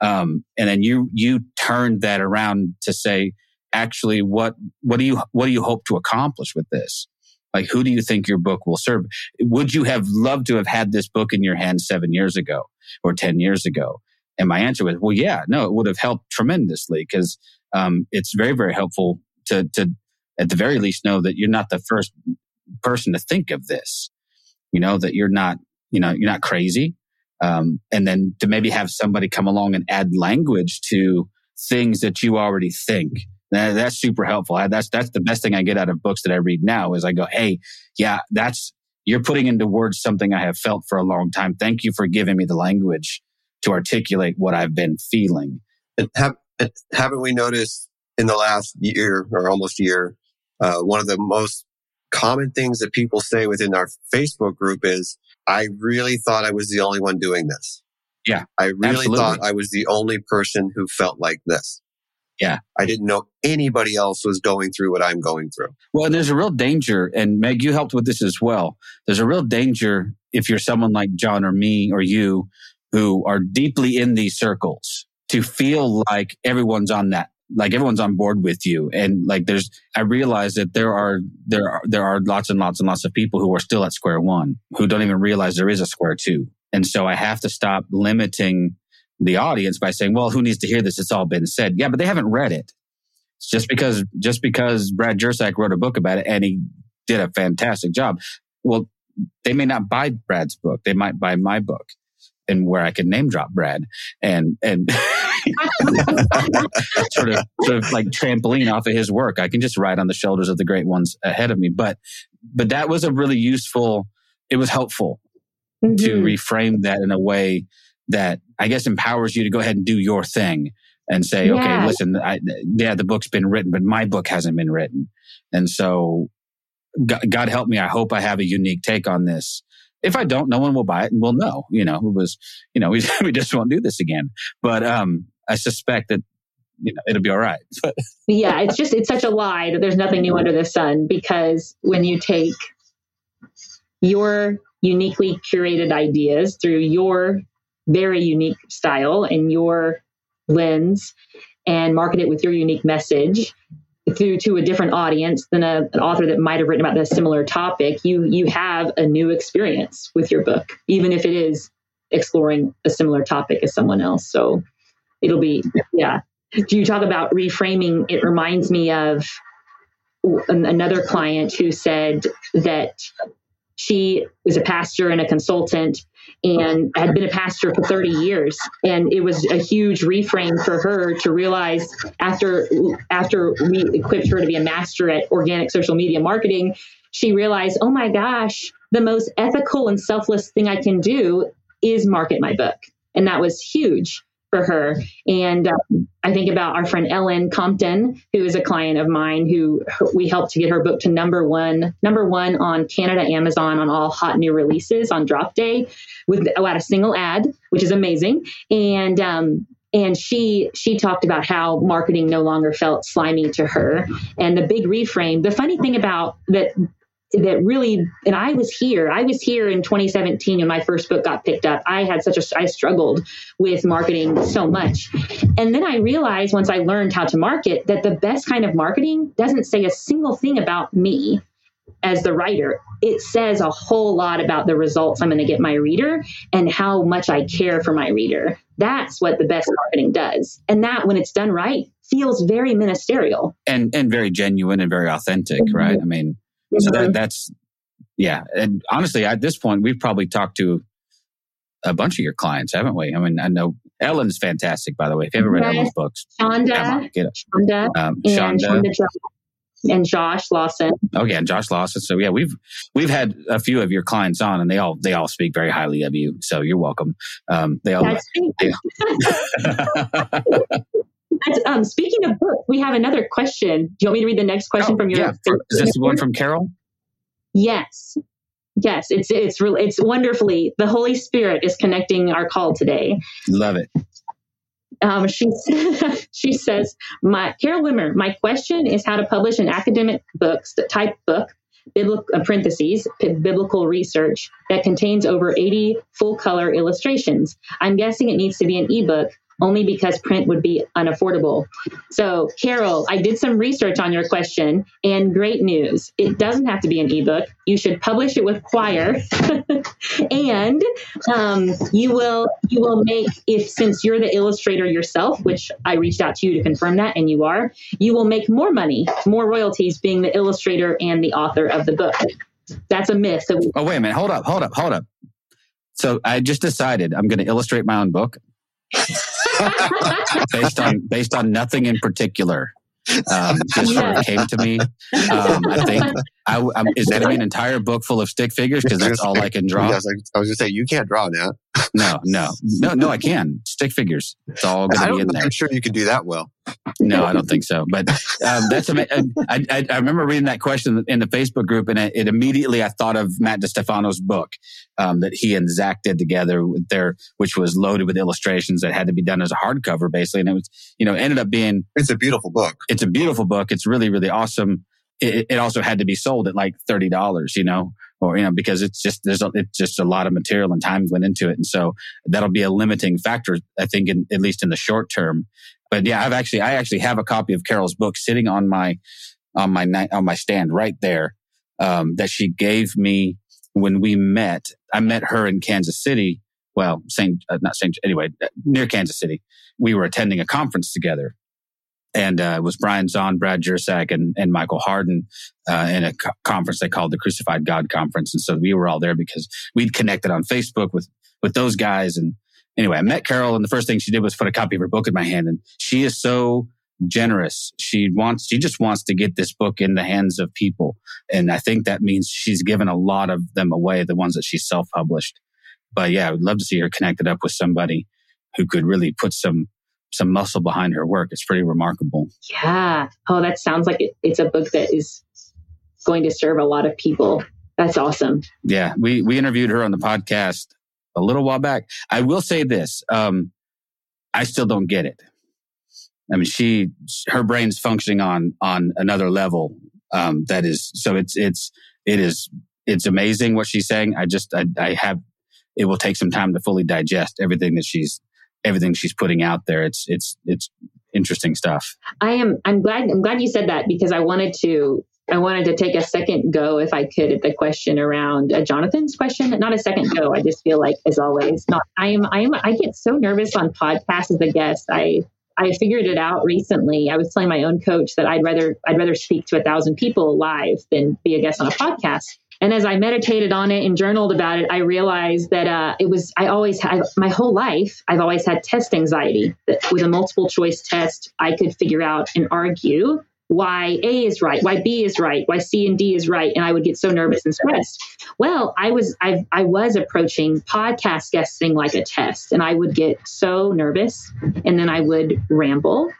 And then you turned that around to say, actually, what do you hope to accomplish with this? Like, who do you think your book will serve? Would you have loved to have had this book in your hand 7 years ago or 10 years ago? And my answer was, well, yeah, no, it would have helped tremendously, because it's very, very helpful to at the very least know that you're not the first person to think of this, you know, that you're not crazy. And then to maybe have somebody come along and add language to things that you already think. That's super helpful. That's the best thing I get out of books that I read now, is I go, hey, yeah, you're putting into words something I have felt for a long time. Thank you for giving me the language to articulate what I've been feeling. Haven't we noticed in the last year or almost year, one of the most common things that people say within our Facebook group is, I really thought I was the only one doing this. Yeah. I really thought I was the only person who felt like this. Yeah. I didn't know anybody else was going through what I'm going through. Well, and there's a real danger, and Meg, you helped with this as well. There's a real danger if you're someone like John or me or you who are deeply in these circles to feel like everyone's on that, like everyone's on board with you. And like I realize that there are lots and lots and lots of people who are still at square one, who don't even realize there is a square two. And so I have to stop limiting the audience by saying, well, who needs to hear this? It's all been said. Yeah, but they haven't read it. It's just because Brad Jersak wrote a book about it and he did a fantastic job. Well, they may not buy Brad's book. They might buy my book, and where I can name drop Brad and sort of like trampoline off of his work. I can just ride on the shoulders of the great ones ahead of me. But that was a really useful, it was helpful to reframe that in a way that I guess empowers you to go ahead and do your thing and say, okay, listen, the book's been written, but my book hasn't been written. And so God help me, I hope I have a unique take on this. If I don't, no one will buy it and we'll know, you know, we just won't do this again. But I suspect that, you know, it'll be all right. Yeah, it's such a lie that there's nothing new under the sun, because when you take your uniquely curated ideas through your very unique style and your lens and market it with your unique message through to a different audience than an author that might have written about this similar topic, you have a new experience with your book, even if it is exploring a similar topic as someone else. So it'll be, yeah. You talk about reframing. It reminds me of another client who said that she was a pastor and a consultant and had been a pastor for 30 years. And it was a huge reframe for her to realize after we equipped her to be a master at organic social media marketing, she realized, oh my gosh, the most ethical and selfless thing I can do is market my book. And that was huge for her. And I think about our friend Ellen Compton, who is a client of mine, who we helped to get her book to number one on Canada Amazon on all hot new releases on drop day without a single ad, which is amazing. And she talked about how marketing no longer felt slimy to her, and the big reframe. The funny thing about that really, and I was here in 2017 when my first book got picked up. I struggled with marketing so much. And then I realized, once I learned how to market, that the best kind of marketing doesn't say a single thing about me as the writer. It says a whole lot about the results I'm going to get my reader and how much I care for my reader. That's what the best marketing does. And that, when it's done right, feels very ministerial. And very genuine and very authentic, right? I mean, so that's, yeah. And honestly, at this point, we've probably talked to a bunch of your clients, haven't we? I mean, I know Ellen's fantastic, by the way. If you haven't read Ellen's books, Shonda and Josh Lawson. Oh yeah, and Josh Lawson. So yeah, we've had a few of your clients on, and they all speak very highly of you. So you're welcome. Speaking of books, we have another question. Do you want me to read the next question from your? Yeah. Is this the one from Carol? Yes. Yes, it's wonderfully, the Holy Spirit is connecting our call today. Love it. She says, Carol Wimmer, my question is how to publish an academic book, biblical research that contains over 80 full color illustrations. I'm guessing it needs to be an ebook only because print would be unaffordable. So Carol, I did some research on your question and great news. It doesn't have to be an ebook. You should publish it with Choir and you will make, since you're the illustrator yourself, which I reached out to you to confirm that and you are, you will make more money, more royalties being the illustrator and the author of the book. That's a myth. Oh, wait a minute. Hold up. So I just decided I'm going to illustrate my own book. based on nothing in particular, just sort of came to me. I think is that an entire book full of stick figures? Because that's all I can draw. I was just saying you can't draw now. No, I can stick figures. It's all going to be in there. I'm sure you can do that well. No, I don't think so. But that's amazing. I remember reading that question in the Facebook group, and it immediately I thought of Matt DiStefano's book that he and Zach did together, which was loaded with illustrations that had to be done as a hardcover, basically. And it was, ended up being. It's a beautiful book. It's a beautiful book. It's really, really awesome. It also had to be sold at like $30, because it's just a lot of material and time went into it. And so that'll be a limiting factor, I think, at least in the short term. But yeah, I actually have a copy of Carol's book sitting on my stand right there, that she gave me when we met. I met her in Kansas City. Well, near Kansas City. We were attending a conference together. And it was Brian Zahnd, Brad Jersak, and Michael Harden in a conference they called the Crucified God Conference. And so we were all there because we'd connected on Facebook with those guys. And anyway, I met Carol, and the first thing she did was put a copy of her book in my hand. And she is so generous. She just wants to get this book in the hands of people. And I think that means she's given a lot of them away, the ones that she self-published. But yeah, I would love to see her connected up with somebody who could really put some muscle behind her work. It's pretty remarkable. Yeah. Oh, that sounds like it's a book that is going to serve a lot of people. That's awesome. Yeah. We interviewed her on the podcast a little while back. I will say this. I still don't get it. I mean, her brain's functioning on another level. That is, so it's amazing what she's saying. It will take some time to fully digest everything that she's putting out there. It's interesting stuff. I'm glad you said that, because I wanted to take a second go, if I could, at the question around Jonathan's question. Not a second go. I just feel like, as always, I get so nervous on podcasts as a guest. I figured it out recently. I was telling my own coach that I'd rather speak to 1,000 people live than be a guest on a podcast. And as I meditated on it and journaled about it, I realized that my whole life, I've always had test anxiety. That with a multiple choice test, I could figure out and argue why A is right, why B is right, why C and D is right. And I would get so nervous and stressed. Well, I was approaching podcast guesting like a test, and I would get so nervous and then I would ramble.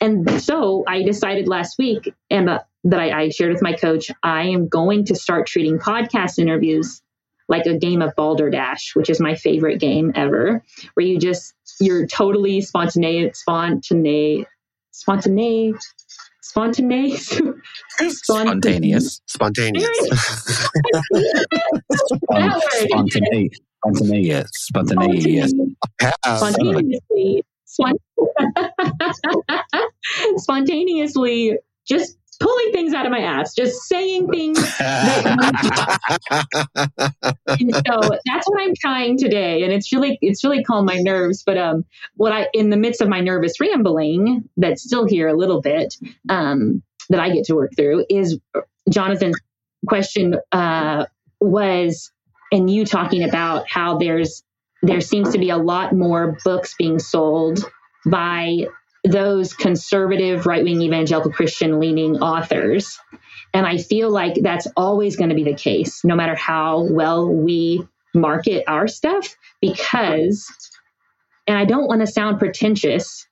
And so I decided last week, Emma, that I shared with my coach, I am going to start treating podcast interviews like a game of Balderdash, which is my favorite game ever, where you're totally spontaneously just pulling things out of my ass, just saying things. And so that's what I'm trying today. And it's really calmed my nerves. But in the midst of my nervous rambling, that's still here a little bit, that I get to work through, is Jonathan's question was, and you talking about how there seems to be a lot more books being sold by those conservative right-wing evangelical Christian leaning authors. And I feel like that's always going to be the case, no matter how well we market our stuff, because, and I don't want to sound pretentious,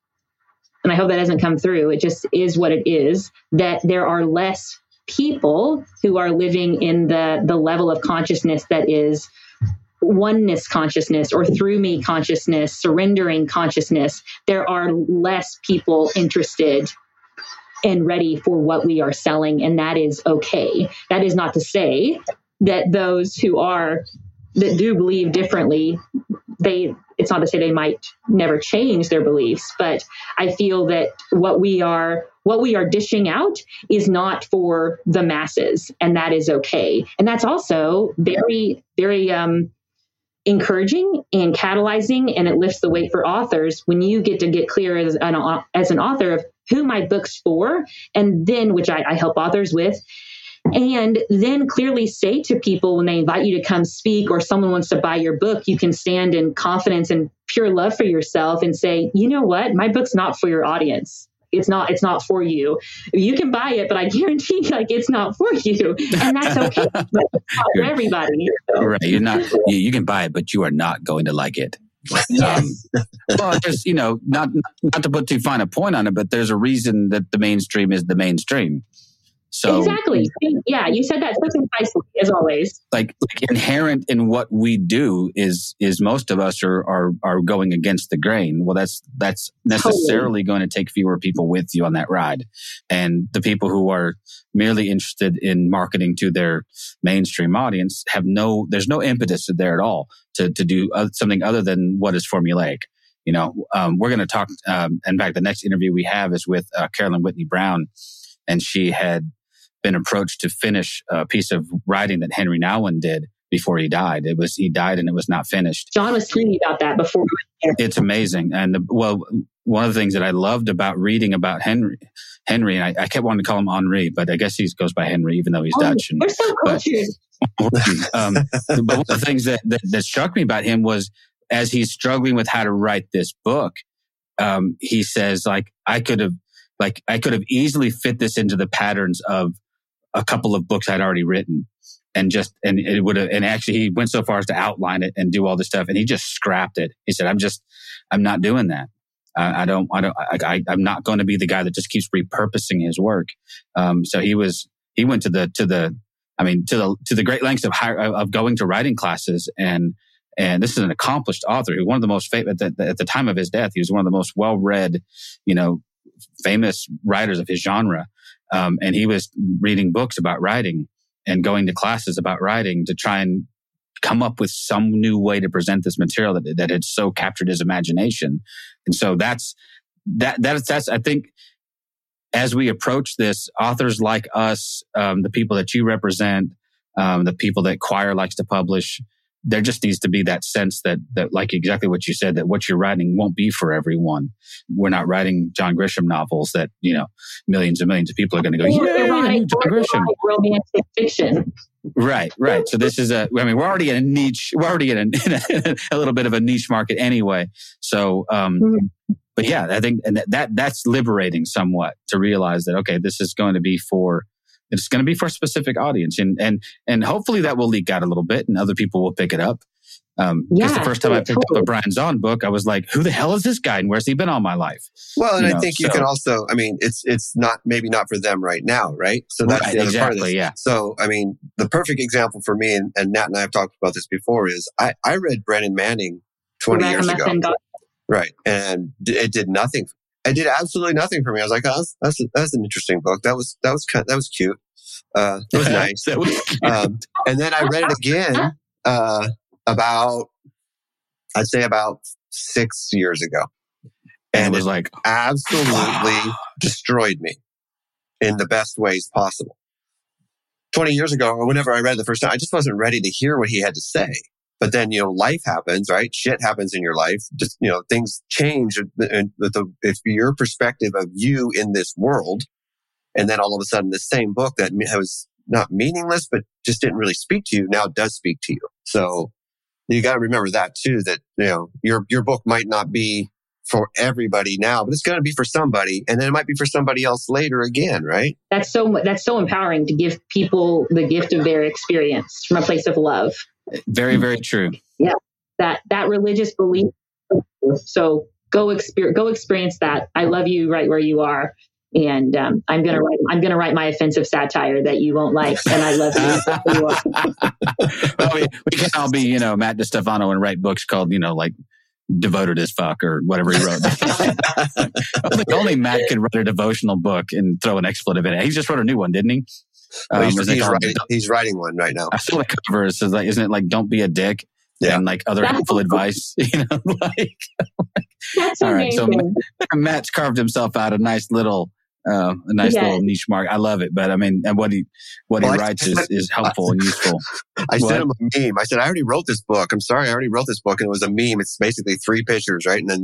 and I hope that doesn't come through, it just is what it is, that there are less people who are living in the level of consciousness that is oneness consciousness or through me consciousness, surrendering consciousness, there are less people interested and ready for what we are selling. And that is okay. That is not to say that those who are, that do believe differently, it's not to say they might never change their beliefs, but I feel that what we are dishing out is not for the masses, and that is okay. And that's also very, very encouraging and catalyzing, and it lifts the weight for authors when you get to get clear as an author of who my book's for, and then, which I help authors with, and then clearly say to people when they invite you to come speak or someone wants to buy your book, you can stand in confidence and pure love for yourself and say, you know what, my book's not for your audience. It's not for you. You can buy it, but I guarantee it's not for you. And that's okay. It's not for everybody. So. Right. You're not, you can buy it, but you are not going to like it. Yes. Well, there's, not to put too fine a point on it, but there's a reason that the mainstream is the mainstream. So exactly. Yeah, you said that so concisely, as always. Like inherent in what we do is most of us are going against the grain. Well, that's necessarily going to take fewer people with you on that ride. And the people who are merely interested in marketing to their mainstream audience there's no impetus there at all to do something other than what is formulaic. We're going to talk. In fact, the next interview we have is with Carolyn Whitney Brown, and she had been approached to finish a piece of writing that Henri Nouwen did before he died. He died and it was not finished. John was telling me about that before. It's amazing. And one of the things that I loved about reading about Henri, and I kept wanting to call him Henri, but I guess he goes by Henri, even though he's Dutch. We're so cultured. But one of the things that struck me about him was, as he's struggling with how to write this book, he says, I could have easily fit this into the patterns of a couple of books I'd already written, and actually he went so far as to outline it and do all this stuff, and he just scrapped it. He said, I'm not doing that. I'm not going to be the guy that just keeps repurposing his work. So he went to the great lengths of going to writing classes, and this is an accomplished author who, one of the most at the time of his death, he was one of the most well-read, famous writers of his genre. And he was reading books about writing and going to classes about writing to try and come up with some new way to present this material that had so captured his imagination. And so that's I think, as we approach this, authors like us, the people that you represent, the people that Choir likes to publish, there just needs to be that sense that like exactly what you said, that what you're writing won't be for everyone. We're not writing John Grisham novels that, millions and millions of people are going to go, John Grisham. Romantic fiction. Right. So this is we're already in a niche. We're already in a little bit of a niche market anyway. So, but yeah, I think that's liberating somewhat to realize that, okay, this is going to be for... It's going to be for a specific audience, and hopefully that will leak out a little bit, and other people will pick it up. Because the first time I picked up a Brian Zahnd book, I was like, "Who the hell is this guy, and where's he been all my life?" Well, and I think you can also, it's not maybe not for them right now, right? So that's the other part of this. Yeah. So the perfect example for me, and Nat and I have talked about this before, is I read Brennan Manning 20 years ago, right? And it did nothing. It did absolutely nothing for me. I was like, "Oh, that's an interesting book. That was cute. That was nice." And then I read it again about 6 years ago, and it was like absolutely destroyed me in the best ways possible. 20 years ago, or whenever I read it the first time, I just wasn't ready to hear what he had to say. But then, life happens, right? Shit happens in your life. Just, things change. And if your perspective of you in this world, and then all of a sudden this same book that was not meaningless, but just didn't really speak to you, now does speak to you. So you got to remember that too, that, your book might not be for everybody now, but it's going to be for somebody, and then it might be for somebody else later again, right? That's so empowering to give people the gift of their experience from a place of love. Very, very true. Yeah, that religious belief. So go experience that. I love you right where you are. And I'm gonna write my offensive satire that you won't like, and I love you. Well, we can all be, Matt DiStefano and write books called, like Devoted as Fuck or whatever he wrote. I think only Matt could write a devotional book and throw an expletive in it. He just wrote a new one, didn't he? Well, he's writing one right now. I saw the cover. It says, isn't it like "Don't be a dick"? Yeah. And other helpful advice, That's all right. So Matt's carved himself out a nice little niche mark. I love it, but and what he writes is helpful and useful. I sent him a meme. I said, I already wrote this book, and it was a meme. It's basically three pictures, right? And then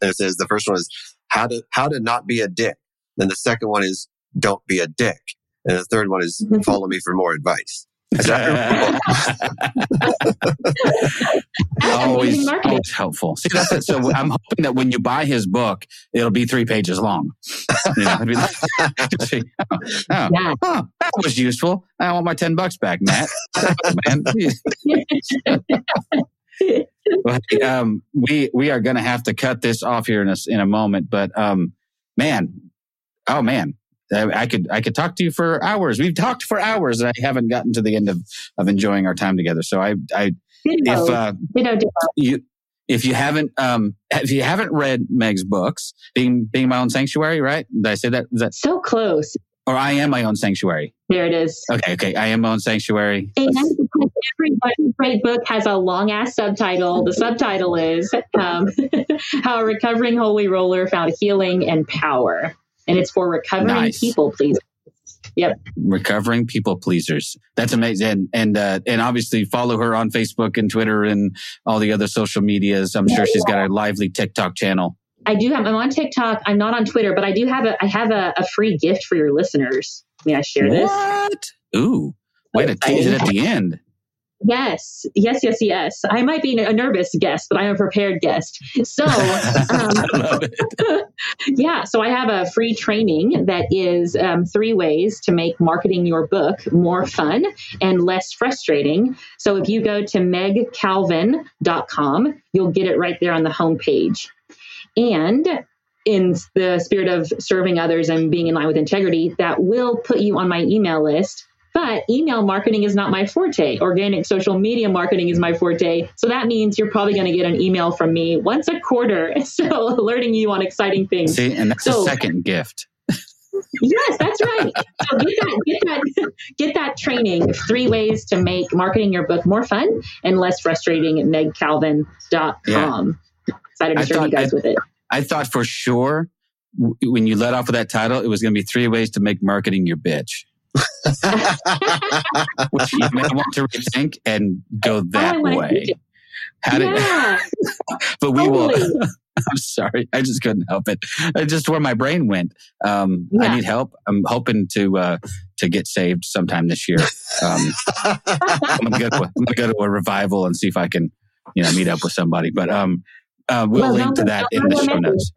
it says the first one is how to not be a dick. Then the second one is don't be a dick, and the third one is follow me for more advice. always helpful. See, that's it. So I'm hoping that when you buy his book, it'll be 3 pages long. That was useful. I want my $10 back, Matt. Man. We are going to have to cut this off here in a moment, but man. I could talk to you for hours. We've talked for hours, and I haven't gotten to the end of enjoying our time together. So if you haven't read Meg's books, being my own sanctuary, right? Did I say that? Is that so close? Or I Am My Own Sanctuary. There it is. Okay. I Am My Own Sanctuary. And because every great book has a long ass subtitle. The subtitle is How A Recovering Holy-Roller Found Healing and Power. And it's for recovering people pleasers. Yep. Recovering people pleasers. That's amazing. And obviously follow her on Facebook and Twitter and all the other social medias. I'm sure she's got a lively TikTok channel. I do. I'm on TikTok. I'm not on Twitter, but I do have a free gift for your listeners. May I share this? What? Ooh. Way to tease it at the end. Yes. I might be a nervous guest, but I'm a prepared guest. So, I love it. So I have a free training that is 3 ways to make marketing your book more fun and less frustrating. So if you go to megcalvin.com, you'll get it right there on the homepage. And in the spirit of serving others and being in line with integrity, that will put you on my email list. But email marketing is not my forte. Organic social media marketing is my forte. So that means you're probably going to get an email from me once a quarter. So alerting you on exciting things. See, and that's a second gift. Yes, that's right. So get that training. 3 ways to make marketing your book more fun and less frustrating at megcalvin.com. Yeah. Excited to serve you guys with it. I thought for sure when you let off with that title, it was going to be 3 ways to make marketing your bitch. Which you may want to rethink and go that way. But we will. I'm sorry, I just couldn't help it. It's just where my brain went. I need help. I'm hoping to get saved sometime this year. I'm gonna go to a revival and see if I can, meet up with somebody. But we'll link to that in the show notes.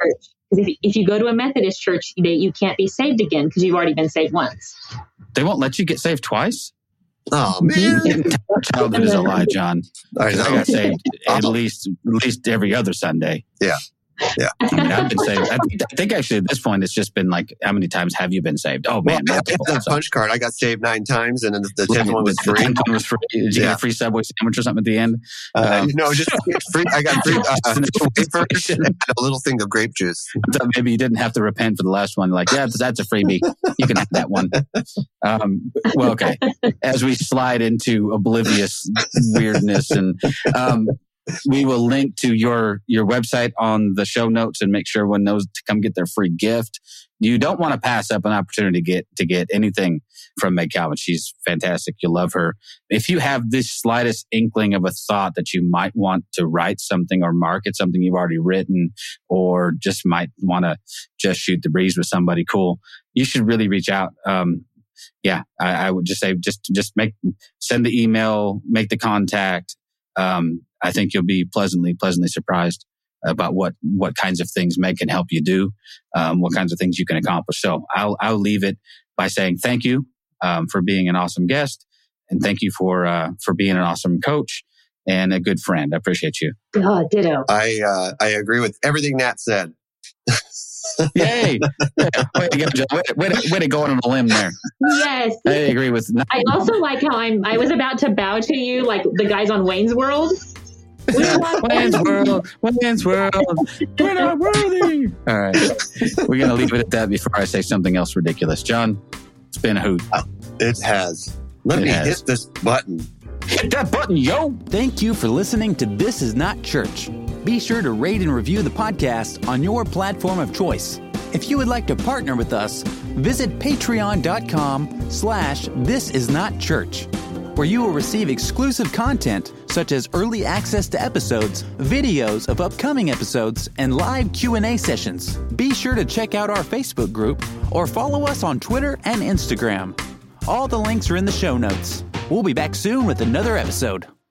If you go to a Methodist church, you can't be saved again because you've already been saved once. They won't let you get saved twice? Oh, man. Childhood is a lie, John. I got saved at least every other Sunday. Yeah. I've been saved. I think actually at this point, it's just been like, how many times have you been saved? Oh, man. Well, the punch card, I got saved 9 times and then the 10th one was free. The 10th one was free. Did you get a free Subway sandwich or something at the end? Just free. I got free wafers and a little thing of grape juice. So maybe you didn't have to repent for the last one. Like, that's a freebie. You can have that one. Okay. As we slide into oblivious weirdness and... we will link to your website on the show notes and make sure everyone knows to come get their free gift. You don't want to pass up an opportunity to get anything from Meg Calvin. She's fantastic. You'll love her. If you have the slightest inkling of a thought that you might want to write something or market something you've already written or just might want to just shoot the breeze with somebody cool, you should really reach out. I would just say just send the email, make the contact. I think you'll be pleasantly surprised about what kinds of things Meg can help you do, what kinds of things you can accomplish. So I'll leave it by saying thank you for being an awesome guest, and thank you for being an awesome coach and a good friend. I appreciate you. Oh, ditto. I agree with everything Nat said. Yay! Way to go on a limb there. Yes, I agree with. I also like how I was about to bow to you, like the guys on Wayne's World. Wayne's World. We're not worthy. All right, we're gonna leave it at that before I say something else ridiculous. John, it's been a hoot. It has. Let me hit this button. Hit that button, yo! Thank you for listening to This Is Not Church. Be sure to rate and review the podcast on your platform of choice. If you would like to partner with us, visit patreon.com/thisisnotchurch, where you will receive exclusive content such as early access to episodes, videos of upcoming episodes, and live Q&A sessions. Be sure to check out our Facebook group or follow us on Twitter and Instagram. All the links are in the show notes. We'll be back soon with another episode.